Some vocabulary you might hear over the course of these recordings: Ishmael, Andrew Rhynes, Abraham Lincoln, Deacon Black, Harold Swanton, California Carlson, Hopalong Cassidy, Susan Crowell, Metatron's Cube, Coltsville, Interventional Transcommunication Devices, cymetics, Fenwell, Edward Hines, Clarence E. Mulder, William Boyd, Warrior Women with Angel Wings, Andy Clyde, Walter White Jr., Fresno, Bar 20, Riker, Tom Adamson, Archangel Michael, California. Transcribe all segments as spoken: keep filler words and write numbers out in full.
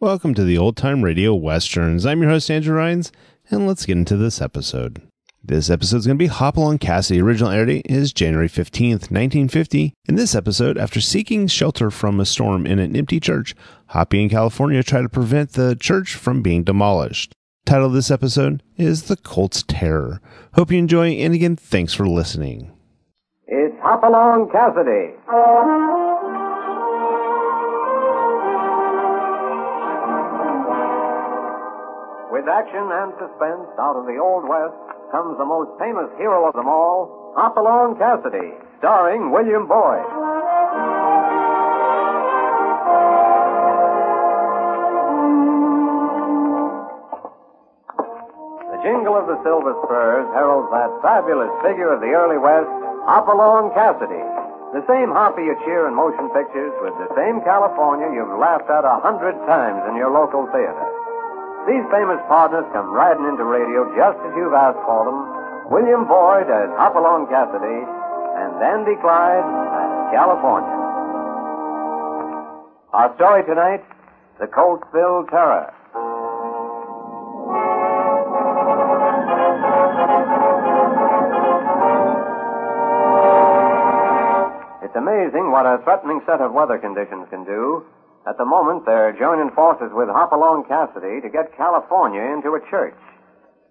Welcome to the Old Time Radio Westerns. I'm your host, Andrew Rhynes, and let's get into this episode. This episode is going to be Hopalong Cassidy. Original air date is January fifteenth, nineteen fifty. In this episode, after seeking shelter from a storm in an empty church, Hoppy and California try to prevent the church from being demolished. Title of this episode is The Colt's Terror. Hope you enjoy, and again, thanks for listening. It's Hopalong Cassidy. With action and suspense, out of the Old West comes the most famous hero of them all, Hopalong Cassidy, starring William Boyd. The jingle of the silver spurs heralds that fabulous figure of the early West, Hopalong Cassidy. The same Hoppy you cheer in motion pictures with the same California you've laughed at a hundred times in your local theater. These famous partners come riding into radio just as you've asked for them. William Boyd as Hopalong Cassidy and Andy Clyde as California. Our story tonight, The Coltsville Terror. It's amazing what a threatening set of weather conditions can do. At the moment, they're joining forces with Hopalong Cassidy to get California into a church.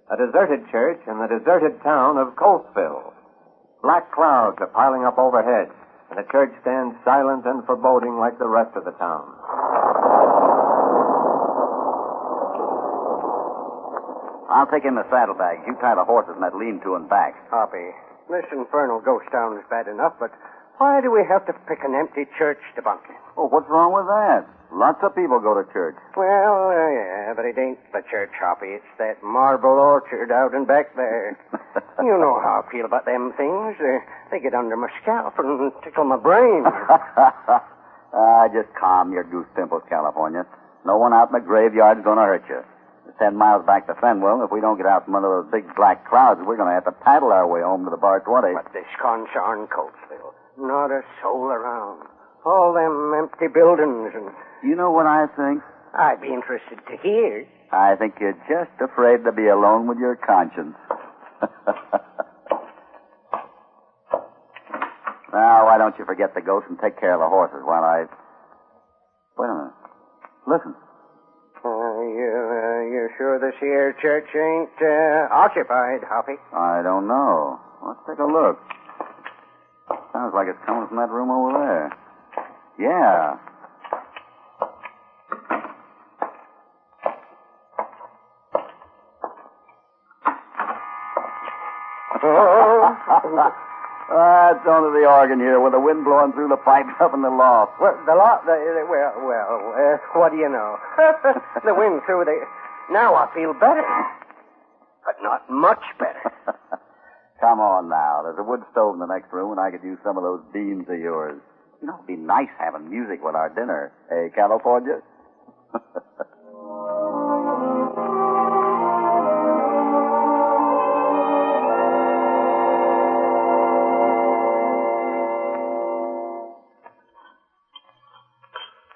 A deserted church in the deserted town of Coltsville. Black clouds are piling up overhead, and the church stands silent and foreboding like the rest of the town. I'll take in the saddlebags. You tie the horses in that lean-to and back. Hoppy, this infernal ghost town is bad enough, but why do we have to pick an empty church to bunk in? Oh, what's wrong with that? Lots of people go to church. Well, uh, yeah, but it ain't the church, Hoppy. It's that marble orchard out and back there. You know how I feel about them things. Uh, they get under my scalp and tickle my brain. Ah, just calm your goose pimples, California. No one out in the graveyard's going to hurt you. It's ten miles back to Fenwell. If we don't get out from under those big black clouds, we're going to have to paddle our way home to the Bar twenty. But this consarn Coltsville. Not a soul around. All them empty buildings and... You know what I think? I'd be interested to hear. I think you're just afraid to be alone with your conscience. Now, why don't you forget the ghost and take care of the horses while I... Wait a minute. Listen. Uh, you, uh, you're sure this here church ain't uh, occupied, Hoppy? I don't know. Let's take a look. Sounds like it's coming from that room over there. Yeah. Ah, it's only the organ here with the wind blowing through the pipes up in the loft. Well, the loft, the, the, well, well, uh, what do you know? The wind through the... Now I feel better. But not much better. Come on now. There's a wood stove in the next room, and I could use some of those beans of yours. You know, it'd be nice having music with our dinner, eh, California?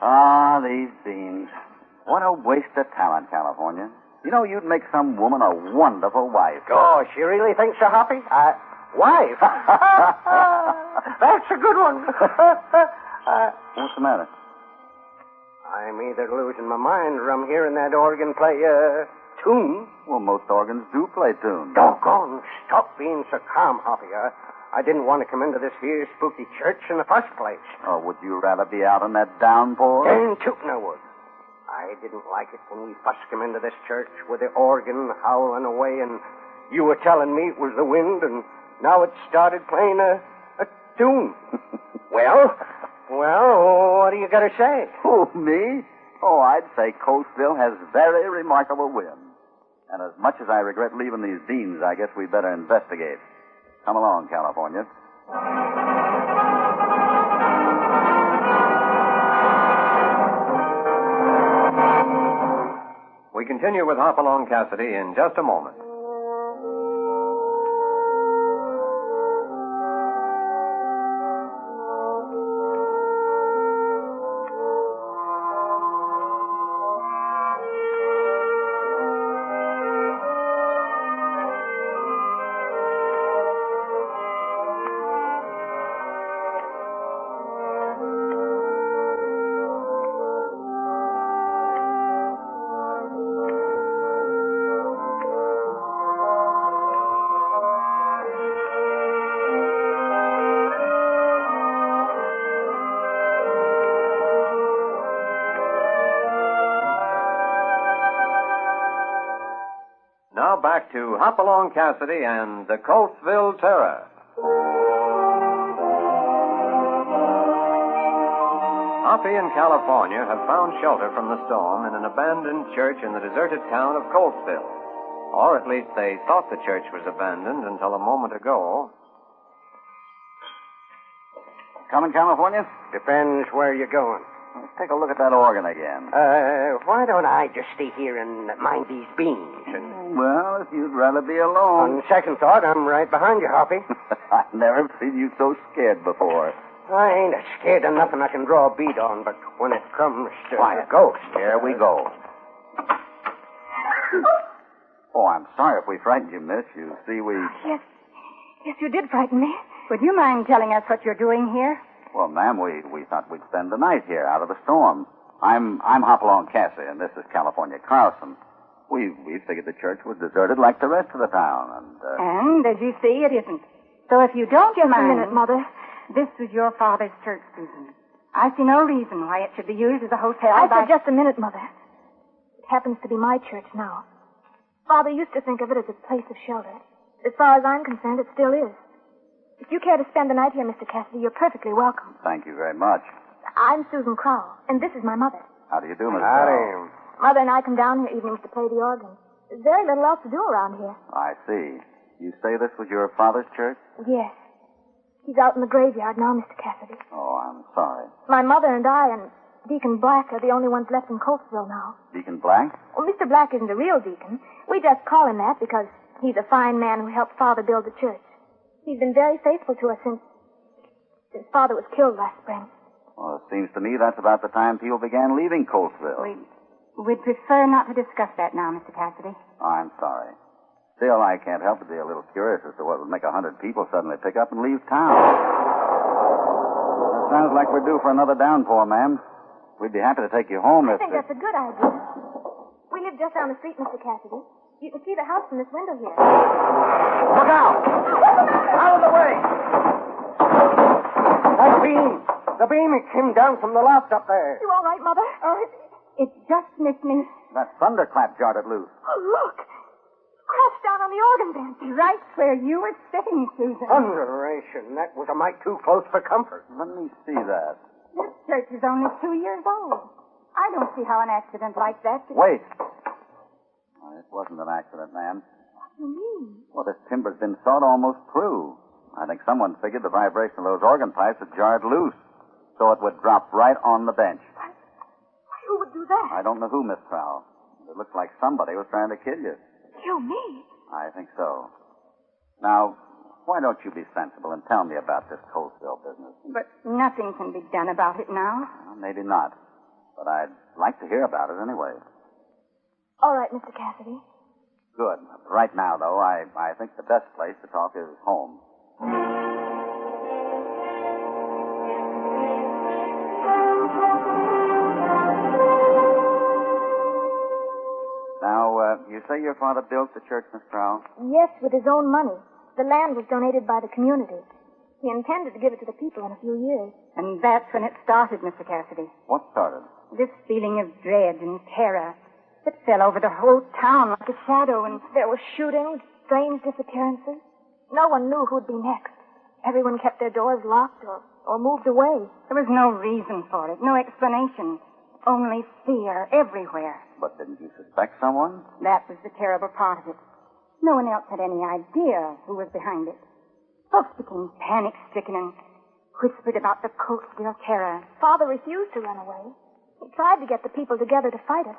Ah, these beans. What a waste of talent, California. California. You know, you'd make some woman a wonderful wife. Gosh, you really think so, Hoppy? Uh, wife? That's a good one. uh, What's the matter? I'm either losing my mind or I'm hearing that organ play a uh, tune. Well, most organs do play tunes. Doggone, stop being so calm, Hoppy. Uh, I didn't want to come into this here spooky church in the first place. Oh, would you rather be out in that downpour? Dang tootin' I would. I didn't like it when we first came into this church with the organ howling away, and you were telling me it was the wind, and now it started playing a, a tune. well, well, what do you got to say? Oh, me? Oh, I'd say Coltsville has very remarkable wind. And as much as I regret leaving these beans, I guess we better investigate. Come along, California. We continue with Hopalong Cassidy in just a moment. Back to Hopalong Cassidy and the Coltsville Terror. Hoppy and California have found shelter from the storm in an abandoned church in the deserted town of Coltsville. Or at least they thought the church was abandoned until a moment ago. Coming, California? Depends where you're going. Let's take a look at that organ again. Uh, why don't I just stay here and mind these beans? And... Well, if you'd rather be alone. On second thought, I'm right behind you, Hoppy. I've never seen you so scared before. I ain't scared of nothing I can draw a bead on, but when it comes to... Quiet, ghost. Here we go. Oh, I'm sorry if we frightened you, miss. You see, we... Oh, yes. Yes, you did frighten me. Would you mind telling us what you're doing here? Well, ma'am, we, we thought we'd spend the night here out of the storm. I'm I'm Hopalong Cassidy, and this is California Carlson. We we figured the church was deserted like the rest of the town, and... Uh... And, as you see, it isn't. So if you don't just mind... Just a minute, Mother. This was your father's church, Susan. I see no reason why it should be used as a hotel. I by... said just a minute, Mother. It happens to be my church now. Father used to think of it as a place of shelter. As far as I'm concerned, it still is. If you care to spend the night here, Mister Cassidy, you're perfectly welcome. Thank you very much. I'm Susan Crowell, and this is my mother. How do you do, Miss Crowell? Mother and I come down here evenings to play the organ. There's very little else to do around here. I see. You say this was your father's church? Yes. He's out in the graveyard now, Mister Cassidy. Oh, I'm sorry. My mother and I and Deacon Black are the only ones left in Coltsville now. Deacon Black? Well, Mister Black isn't a real deacon. We just call him that because he's a fine man who helped Father build the church. He's been very faithful to us since, since Father was killed last spring. Well, it seems to me that's about the time people began leaving Coltsville. We, we'd prefer not to discuss that now, Mister Cassidy. Oh, I'm sorry. Still, I can't help but be a little curious as to what would make a hundred people suddenly pick up and leave town. That sounds like we're due for another downpour, ma'am. We'd be happy to take you home I if... I think that's a good idea. We live just down the street, Mister Cassidy. You can see the house from this window here. Look out! Out of the way! That beam! The beam, it came down from the loft up there. You all right, Mother? Oh, it, it just missed me. That thunderclap jarred it loose. Oh, look! Crashed down on the organ bench. Right where you were sitting, Susan. Thunderation! That was a mite too close for comfort. Let me see that. This church is only two years old. I don't see how an accident like that could... Wait! Well, it wasn't an accident, ma'am. What do you mean? Well, this timber's been sawed almost through. I think someone figured the vibration of those organ pipes had jarred loose, so it would drop right on the bench. Why, why who would do that? I don't know who, Miss Crowell. It looks like somebody was trying to kill you. Kill me? I think so. Now, why don't you be sensible and tell me about this Coltsville business? But nothing can be done about it now. Well, maybe not, but I'd like to hear about it anyway. All right, Mister Cassidy. Good. Right now, though, I, I think the best place to talk is home. Now, uh, you say your father built the church, Miss Crowell? Yes, with his own money. The land was donated by the community. He intended to give it to the people in a few years. And that's when it started, Mister Cassidy. What started? This feeling of dread and terror. It fell over the whole town like a shadow, and there were shootings, strange disappearances. No one knew who'd be next. Everyone kept their doors locked or, or moved away. There was no reason for it, no explanation, only fear everywhere. But didn't you suspect someone? That was the terrible part of it. No one else had any idea who was behind it. Folks became panic-stricken and whispered about the Coltsville terror. Father refused to run away. He tried to get the people together to fight it.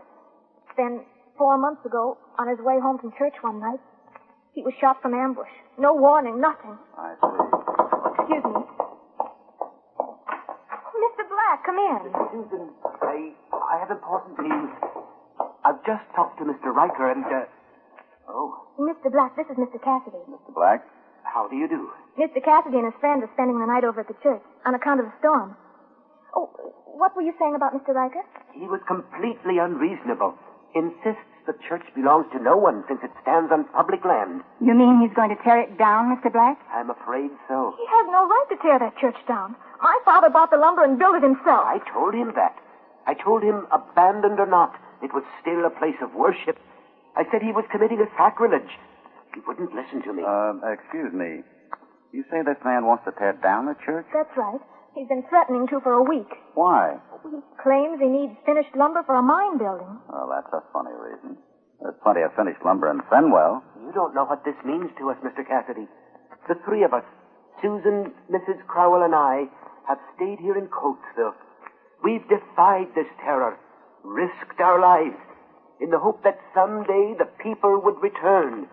Then, four months ago, on his way home from church one night, he was shot from ambush. No warning, nothing. I see. Excuse me. Mister Black, come in. Miss Susan, I, I have important news. I've just talked to Mister Riker and, uh... Oh. Mister Black, this is Mister Cassidy. Mister Black? How do you do? Mister Cassidy and his friend are spending the night over at the church on account of the storm. Oh, what were you saying about Mister Riker? He was completely unreasonable. Insists the church belongs to no one since it stands on public land. You mean he's going to tear it down, Mister Black? I'm afraid so. He has no right to tear that church down. My father bought the lumber and built it himself. I told him that. I told him, abandoned or not, it was still a place of worship. I said he was committing a sacrilege. He wouldn't listen to me. Uh, excuse me. You say this man wants to tear down the church? That's right. He's been threatening to for a week. Why? He claims he needs finished lumber for a mine building. Well, that's a funny reason. There's plenty of finished lumber in Fenwell. You don't know what this means to us, Mister Cassidy. The three of us, Susan, Missus Crowell, and I, have stayed here in Coltsville. We've defied this terror, risked our lives, in the hope that someday the people would return,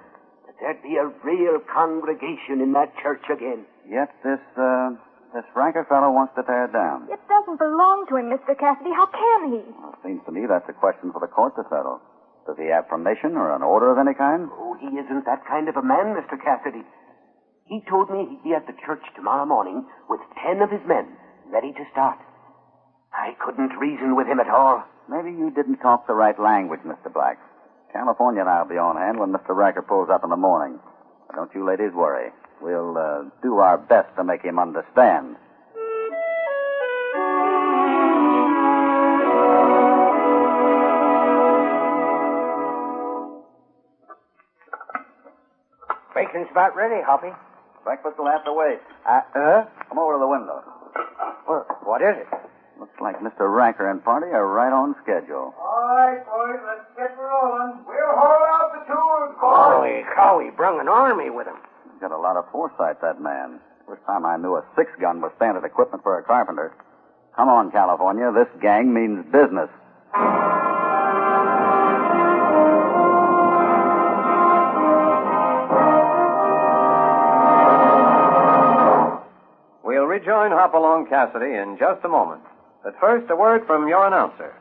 that there'd be a real congregation in that church again. Yet this, uh... This Riker fellow wants to tear it down. It doesn't belong to him, Mister Cassidy. How can he? Well, it seems to me that's a question for the court to settle. Does he have permission or an order of any kind? Oh, he isn't that kind of a man, Mister Cassidy. He told me he'd be at the church tomorrow morning with ten of his men, ready to start. I couldn't reason with him at all. Maybe you didn't talk the right language, Mister Black. California and I'll be on hand when Mister Riker pulls up in the morning. Now, don't you ladies worry. We'll uh, do our best to make him understand. Bacon's about ready, Hoppy. Breakfast will have to wait. Uh, uh? Come over to the window. Well, what is it? Looks like Mister Riker and party are right on schedule. All right, boys, let's get rolling. We'll haul out the tools, boys. Holy cow, he brung an army with him. Got a lot of foresight, that man. First time I knew a six-gun was standard equipment for a carpenter. Come on, California. This gang means business. We'll rejoin Hopalong Cassidy in just a moment. But first, a word from your announcer.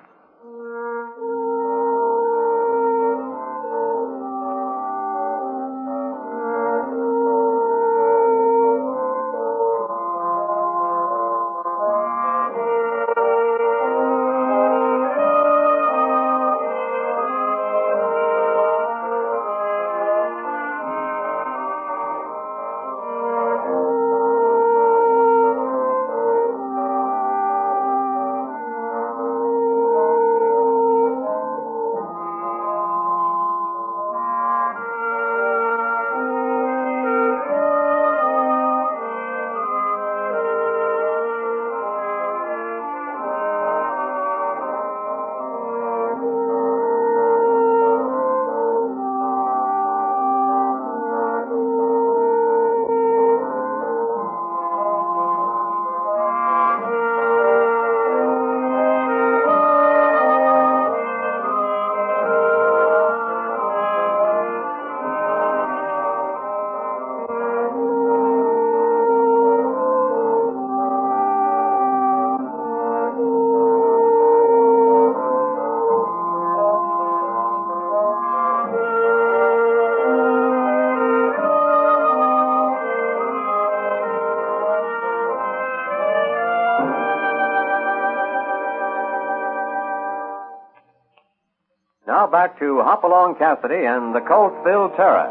back to Hopalong Cassidy and the Coltsville Terror.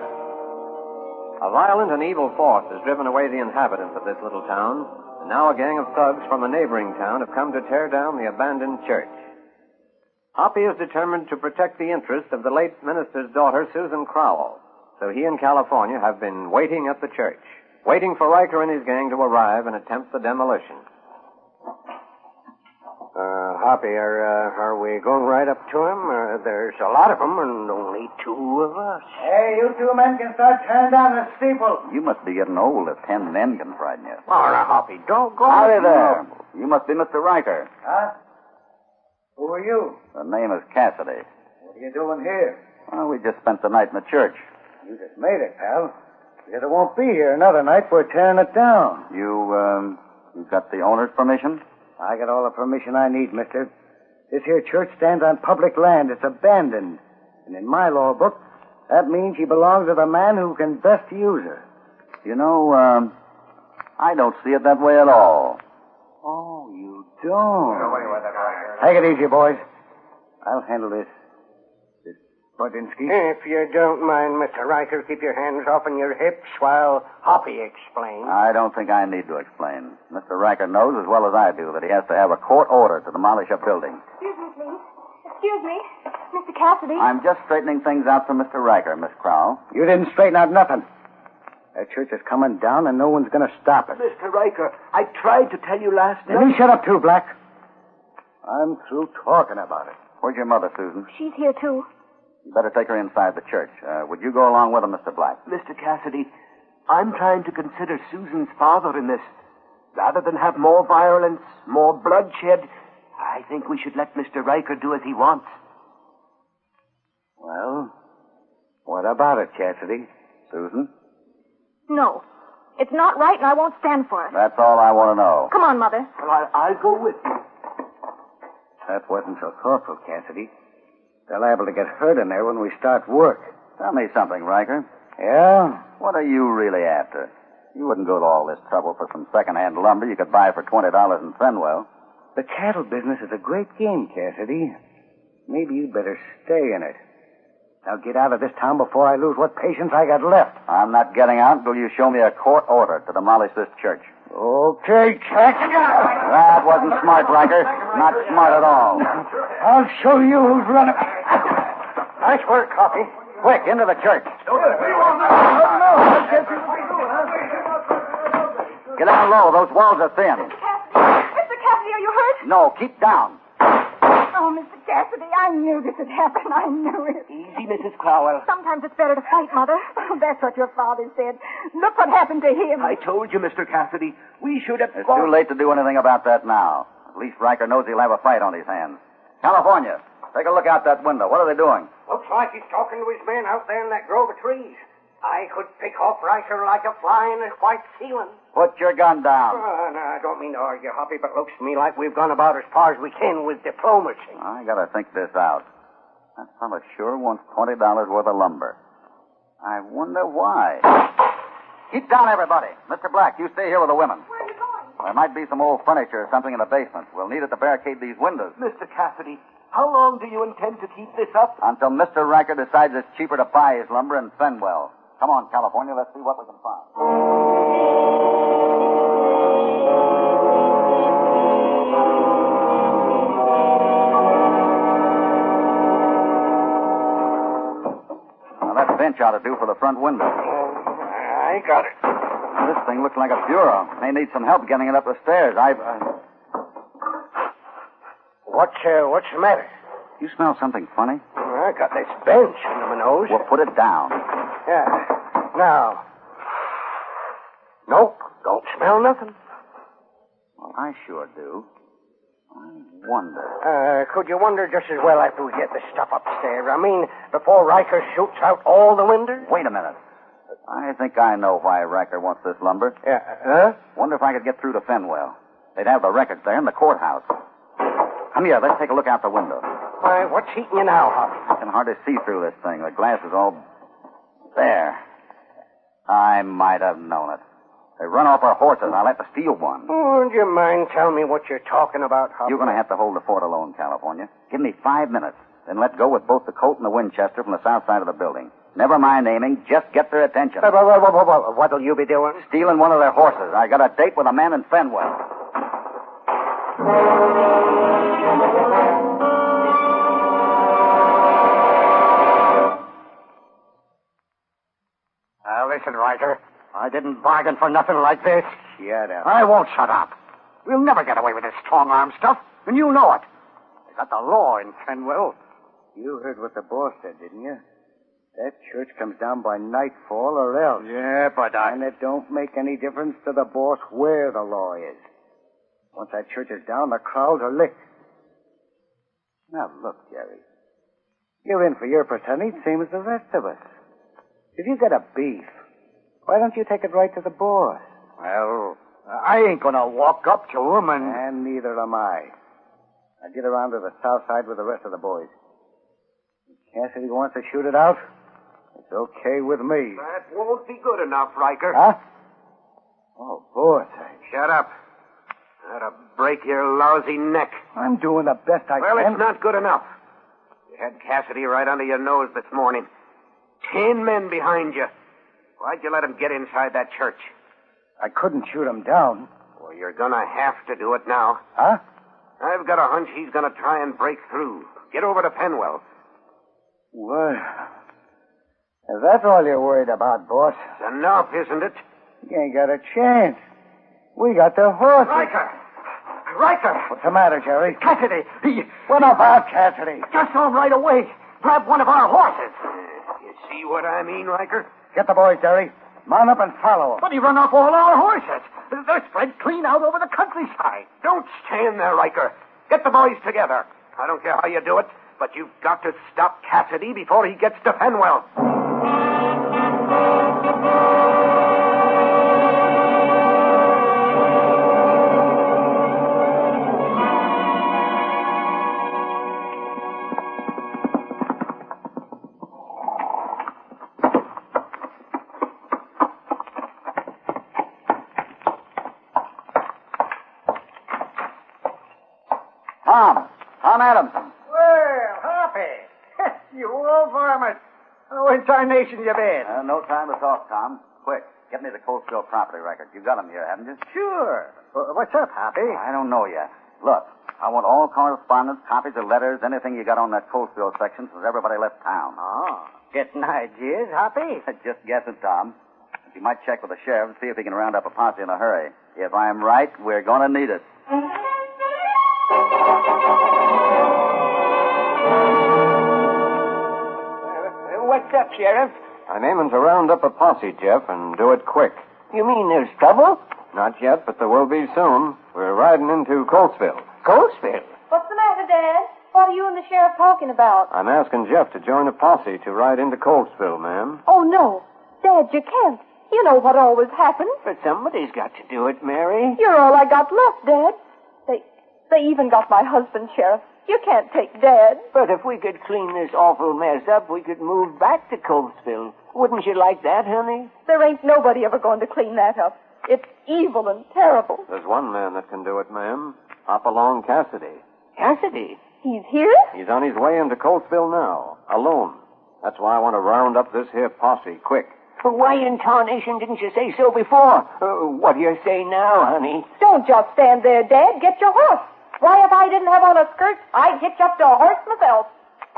A violent and evil force has driven away the inhabitants of this little town, and now a gang of thugs from a neighboring town have come to tear down the abandoned church. Hoppy is determined to protect the interests of the late minister's daughter, Susan Crowell, so he and California have been waiting at the church, waiting for Riker and his gang to arrive and attempt the demolition. Uh, Hoppy, are, uh, are we going right up to him? Uh, there's a lot of them and only two of us. Hey, you two men can start tearing down the steeple. You must be getting old if ten men can frighten you. Oh, now, Hoppy, don't go. Out of there. No. You must be Mister Riker. Huh? Who are you? The name is Cassidy. What are you doing here? Well, we just spent the night in the church. You just made it, pal. Yet it won't be here another night. We're tearing it down. You, um, you got the owner's permission? I got all the permission I need, mister. This here church stands on public land. It's abandoned. And in my law book, that means she belongs to the man who can best use her. You know, um, I don't see it that way at all. Oh, you don't? Take it easy, boys. I'll handle this. This Budinski. If you don't mind, Mister Riker, keep your hands off on your hips while Hoppy explains. I don't think I need to explain. Mister Riker knows as well as I do that he has to have a court order to demolish a building. Excuse me, please. Excuse me, Mister Cassidy. I'm just straightening things out for Mister Riker, Miss Crowell. You didn't straighten out nothing. That church is coming down and no one's going to stop it. Mister Riker, I tried to tell you last night. Let me shut up too, Black. I'm through talking about it. Where's your mother, Susan? She's here, too. You better take her inside the church. Uh, would you go along with her, Mister Black? Mister Cassidy, I'm trying to consider Susan's father in this. Rather than have more violence, more bloodshed, I think we should let Mister Riker do as he wants. Well, what about it, Cassidy? Susan? No. It's not right, and I won't stand for it. That's all I want to know. Come on, Mother. Well, I, I'll go with you. That wasn't so thoughtful, Cassidy. They're liable to get hurt in there when we start work. Tell me something, Riker. Yeah? What are you really after? You wouldn't go to all this trouble for some second-hand lumber you could buy for twenty dollars in Fenwell. The cattle business is a great game, Cassidy. Maybe you'd better stay in it. Now get out of this town before I lose what patience I got left. I'm not getting out until you show me a court order to demolish this church. Okay, Cassidy. That wasn't smart, Riker. Not smart at all. I'll show you who's running. Nice work, Hoppy. Quick, into the church. Get down low. Those walls are thin. Mister Cassidy, Mister Cassidy, are you hurt? No, keep down. Oh, Mister Cassidy, I knew this would happen. I knew it. Easy, Missus Crowell. Sometimes it's better to fight, Mother. That's what your father said. Look what happened to him. I told you, Mister Cassidy, we should have... It's gone. Too late to do anything about that now. At least Riker knows he'll have a fight on his hands. California, take a look out that window. What are they doing? Looks like he's talking to his men out there in that grove of trees. I could pick off Riker like a fly in a white ceiling. Put your gun down. Oh, no, I don't mean to argue, Hoppy, but looks to me like we've gone about as far as we can with diplomacy. I gotta think this out. That fellow sure wants twenty dollars worth of lumber. I wonder why. Keep down, everybody. Mister Black, you stay here with the women. Where are you going? There might be some old furniture or something in the basement. We'll need it to barricade these windows. Mister Cassidy, how long do you intend to keep this up? Until Mister Riker decides it's cheaper to buy his lumber in Fenwell. Come on, California, let's see what we can find. Now, that bench ought to do for the front window. I got it. This thing looks like a bureau. May need some help getting it up the stairs. I've... Uh... What's, uh, what's the matter? You smell something funny? I got this bench under my nose. Well, put it down. Yeah. Now. Nope. Don't smell nothing. Well, I sure do. I wonder. Uh, could you wonder just as well after we get this stuff upstairs? I mean, before Riker shoots out all the windows? Wait a minute. I think I know why Riker wants this lumber. Yeah. Huh? Wonder if I could get through to Fenwell. They'd have the records there in the courthouse. Come here. Let's take a look out the window. Why, what's eating you now, Hoppy? I can hardly see through this thing. The glass is all... There. I might have known it. They run off our horses. I'll have to steal one. Oh, would you mind telling me what you're talking about, Hoppy? You're going to have to hold the fort alone, California. Give me five minutes. Then let go with both the Colt and the Winchester from the south side of the building. Never mind aiming. Just get their attention. Whoa, whoa, whoa, whoa. What'll you be doing? Stealing one of their horses. I got a date with a man in Fenwell. Now, listen, Ryder. I didn't bargain for nothing like this. Shut up. I won't shut up. We'll never get away with this strong-arm stuff, and you know it. They got the law in Fenwell. You heard what the boss said, didn't you? That church comes down by nightfall or else. Yeah, but I... And it don't make any difference to the boss where the law is. Once that church is down, the crowds are licked. Now, look, Jerry. You're in for your percentage, same as the rest of us. If you got a beef, why don't you take it right to the boss? Well, I ain't gonna walk up to him and... And neither am I. Now get around to the south side with the rest of the boys. If Cassidy wants to shoot it out, it's okay with me. That won't be good enough, Riker. Huh? Oh, boss. Shut up. That'll break your lousy neck. I'm doing the best I well, can. Well, it's not good enough. You had Cassidy right under your nose this morning. Ten men behind you. Why'd you let him get inside that church? I couldn't shoot him down. Well, you're gonna have to do it now. Huh? I've got a hunch he's gonna try and break through. Get over to Fenwell. Well, if that's all you're worried about, boss. It's enough, isn't it? You ain't got a chance. We got the horses. Riker! Riker! What's the matter, Jerry? Cassidy! He... What about Cassidy? Just saw him right away. Grab one of our horses. Uh, you see what I mean, Riker? Get the boys, Jerry. Mount up and follow him. But he run off all our horses. They're spread clean out over the countryside. Don't stand there, Riker. Get the boys together. I don't care how you do it, but you've got to stop Cassidy before he gets to Fenwell. Tom. Tom Adamson. Well, Hoppy. You old varmint. Oh, in tarnation you been? Uh, no time to talk, Tom. Quick, get me the Coltsville property records. You've got them here, haven't you? Sure. Well, what's up, Hoppy? I don't know yet. Look, I want all correspondence, copies of letters, anything you got on that Coltsville section since everybody left town. Oh. Getting ideas, Hoppy? Just guessing, Tom. But you might check with the sheriff and see if he can round up a posse in a hurry. If I'm right, we're going to need it. What's up, Sheriff? I'm aiming to round up a posse, Jeff, and do it quick. You mean there's trouble? Not yet, but there will be soon. We're riding into Coltsville. Coltsville? What's the matter, Dad? What are you and the sheriff talking about? I'm asking Jeff to join a posse to ride into Coltsville, ma'am. Oh, no. Dad, you can't. You know what always happens. But somebody's got to do it, Mary. You're all I got left, Dad. They, they even got my husband, Sheriff. You can't take Dad. But if we could clean this awful mess up, we could move back to Coltsville. Wouldn't you like that, honey? There ain't nobody ever going to clean that up. It's evil and terrible. There's one man that can do it, ma'am. Hopalong Cassidy. Cassidy? He's here? He's on his way into Coltsville now, alone. That's why I want to round up this here posse, quick. But why in tarnation didn't you say so before? Uh, what do you say now, honey? Don't just stand there, Dad. Get your horse. Why, if I didn't have on a skirt, I'd hitch up to a horse myself. Oh,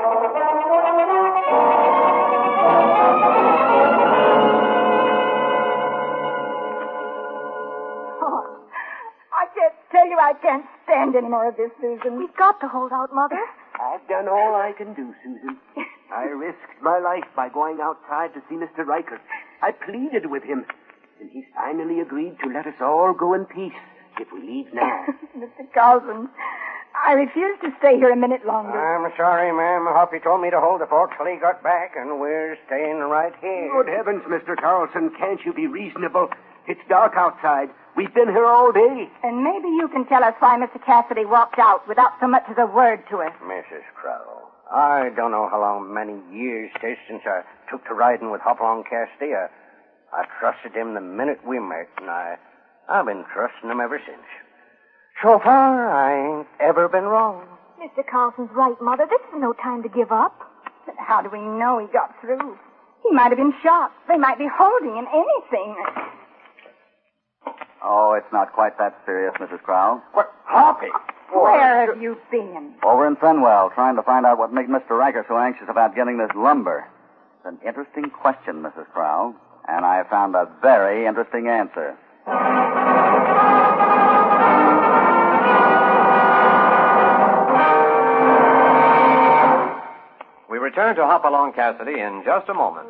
I can't tell you I can't stand any more of this, Susan. We've got to hold out, Mother. I've done all I can do, Susan. I risked my life by going outside to see Mister Riker. I pleaded with him, and he finally agreed to let us all go in peace. If we leave now. Mister Carlson, I refuse to stay here a minute longer. I'm sorry, ma'am. Hoppy told me to hold the fort till he got back, and we're staying right here. Good heavens, Mister Carlson, can't you be reasonable? It's dark outside. We've been here all day. And maybe you can tell us why Mister Cassidy walked out without so much as a word to us. Missus Crowell, I don't know how long, many years since I took to riding with Hopalong Cassidy. I, I trusted him the minute we met, and I... I've been trusting him ever since. So far, I ain't ever been wrong. Mister Carlson's right, Mother. This is no time to give up. How do we know he got through? He might have been shot. They might be holding him, anything. Oh, it's not quite that serious, Missus Crowell. What? Hoppy? Where have you been? Over in Fenwell, trying to find out what made Mister Riker so anxious about getting this lumber. It's an interesting question, Missus Crowell, and I found a very interesting answer. We return to Hopalong Cassidy in just a moment.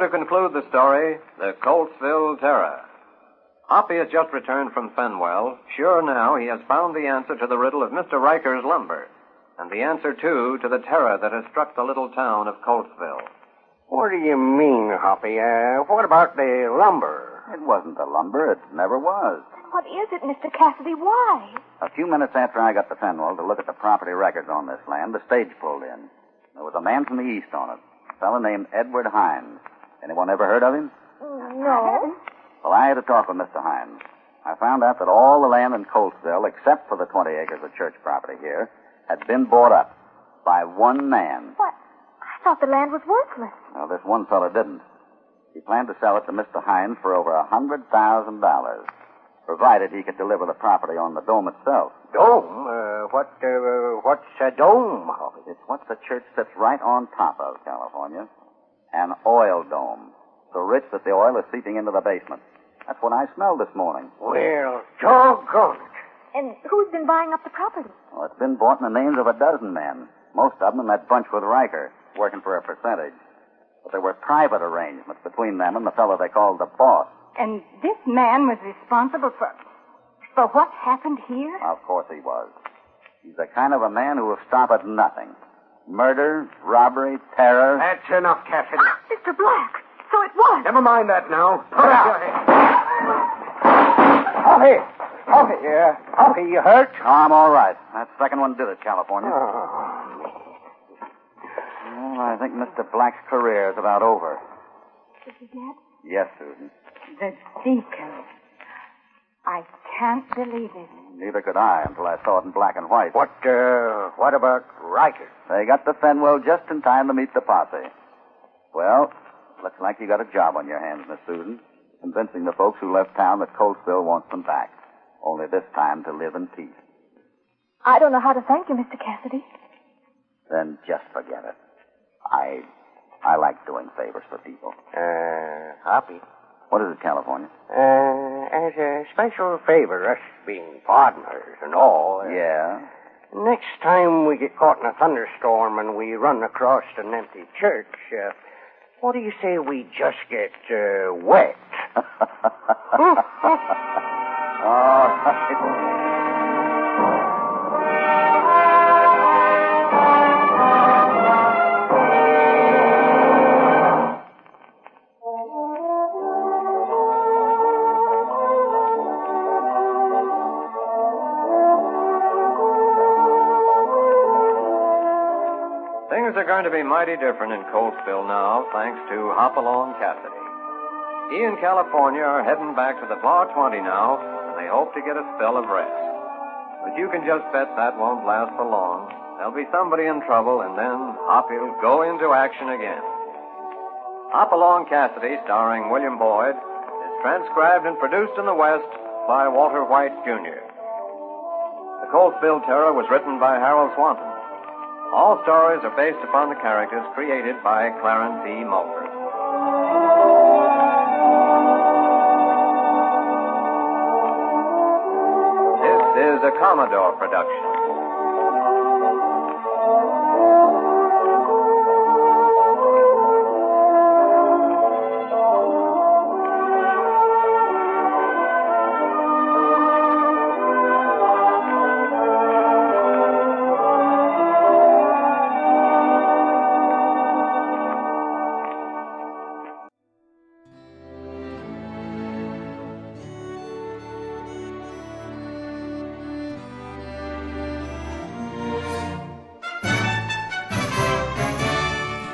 To conclude the story, the Coltsville Terror. Hoppy has just returned from Fenwell. Sure now he has found the answer to the riddle of Mister Riker's lumber, and the answer, too, to the terror that has struck the little town of Coltsville. What do you mean, Hoppy? Uh, what about the lumber? It wasn't the lumber. It never was. What is it, Mister Cassidy? Why? A few minutes after I got to Fenwell to look at the property records on this land, the stage pulled in. There was a man from the east on it, a fellow named Edward Hines. Anyone ever heard of him? No. Well, I had a talk with Mister Hines. I found out that all the land in Coltsville, except for the twenty acres of church property here, had been bought up by one man. What? I thought the land was worthless. Well, this one fellow didn't. He planned to sell it to Mister Hines for over one hundred thousand dollars, provided he could deliver the property on the dome itself. Dome? Uh, what, uh, what's a dome? Oh, it's what the church sits right on top of, California. An oil dome, so rich that the oil is seeping into the basement. That's what I smelled this morning. Well, doggone it. And who's been buying up the property? Well, it's been bought in the names of a dozen men, most of them in that bunch with Riker, working for a percentage. But there were private arrangements between them and the fellow they called the boss. And this man was responsible for, for what happened here? Of course he was. He's the kind of a man who will stop at nothing. Murder, robbery, terror. That's enough, Cassidy. Ah, Mister Black, so it was. Never mind that now. Put it out. Hoppy, Hoppy, yeah. Hoppy, you hurt? No, I'm all right. That second one did it, California. Oh. Well, I think Mister Black's career is about over. Is he dead? Yes, Susan. The deacon. I can't believe it. Neither could I until I saw it in black and white. What, uh, what about Riker? They got to Fenwell just in time to meet the posse. Well, looks like you got a job on your hands, Miss Susan, convincing the folks who left town that Coltsville wants them back, only this time to live in peace. I don't know how to thank you, Mister Cassidy. Then just forget it. I, I like doing favors for people. Uh, Hoppy. What is it, California? Uh, as a special favor, us being partners and all. Uh, yeah. Next time we get caught in a thunderstorm and we run across an empty church, uh, what do you say we just get uh, wet? All right. Things are going to be mighty different in Coltsville now, thanks to Hopalong Cassidy. He and California are heading back to the Bar twenty now, and they hope to get a spell of rest. But you can just bet that won't last for long. There'll be somebody in trouble, and then Hoppy'll go into action again. Hopalong Cassidy, starring William Boyd, is transcribed and produced in the West by Walter White Junior The Coltsville Terror was written by Harold Swanton. All stories are based upon the characters created by Clarence E. Mulder. This is a Commodore production.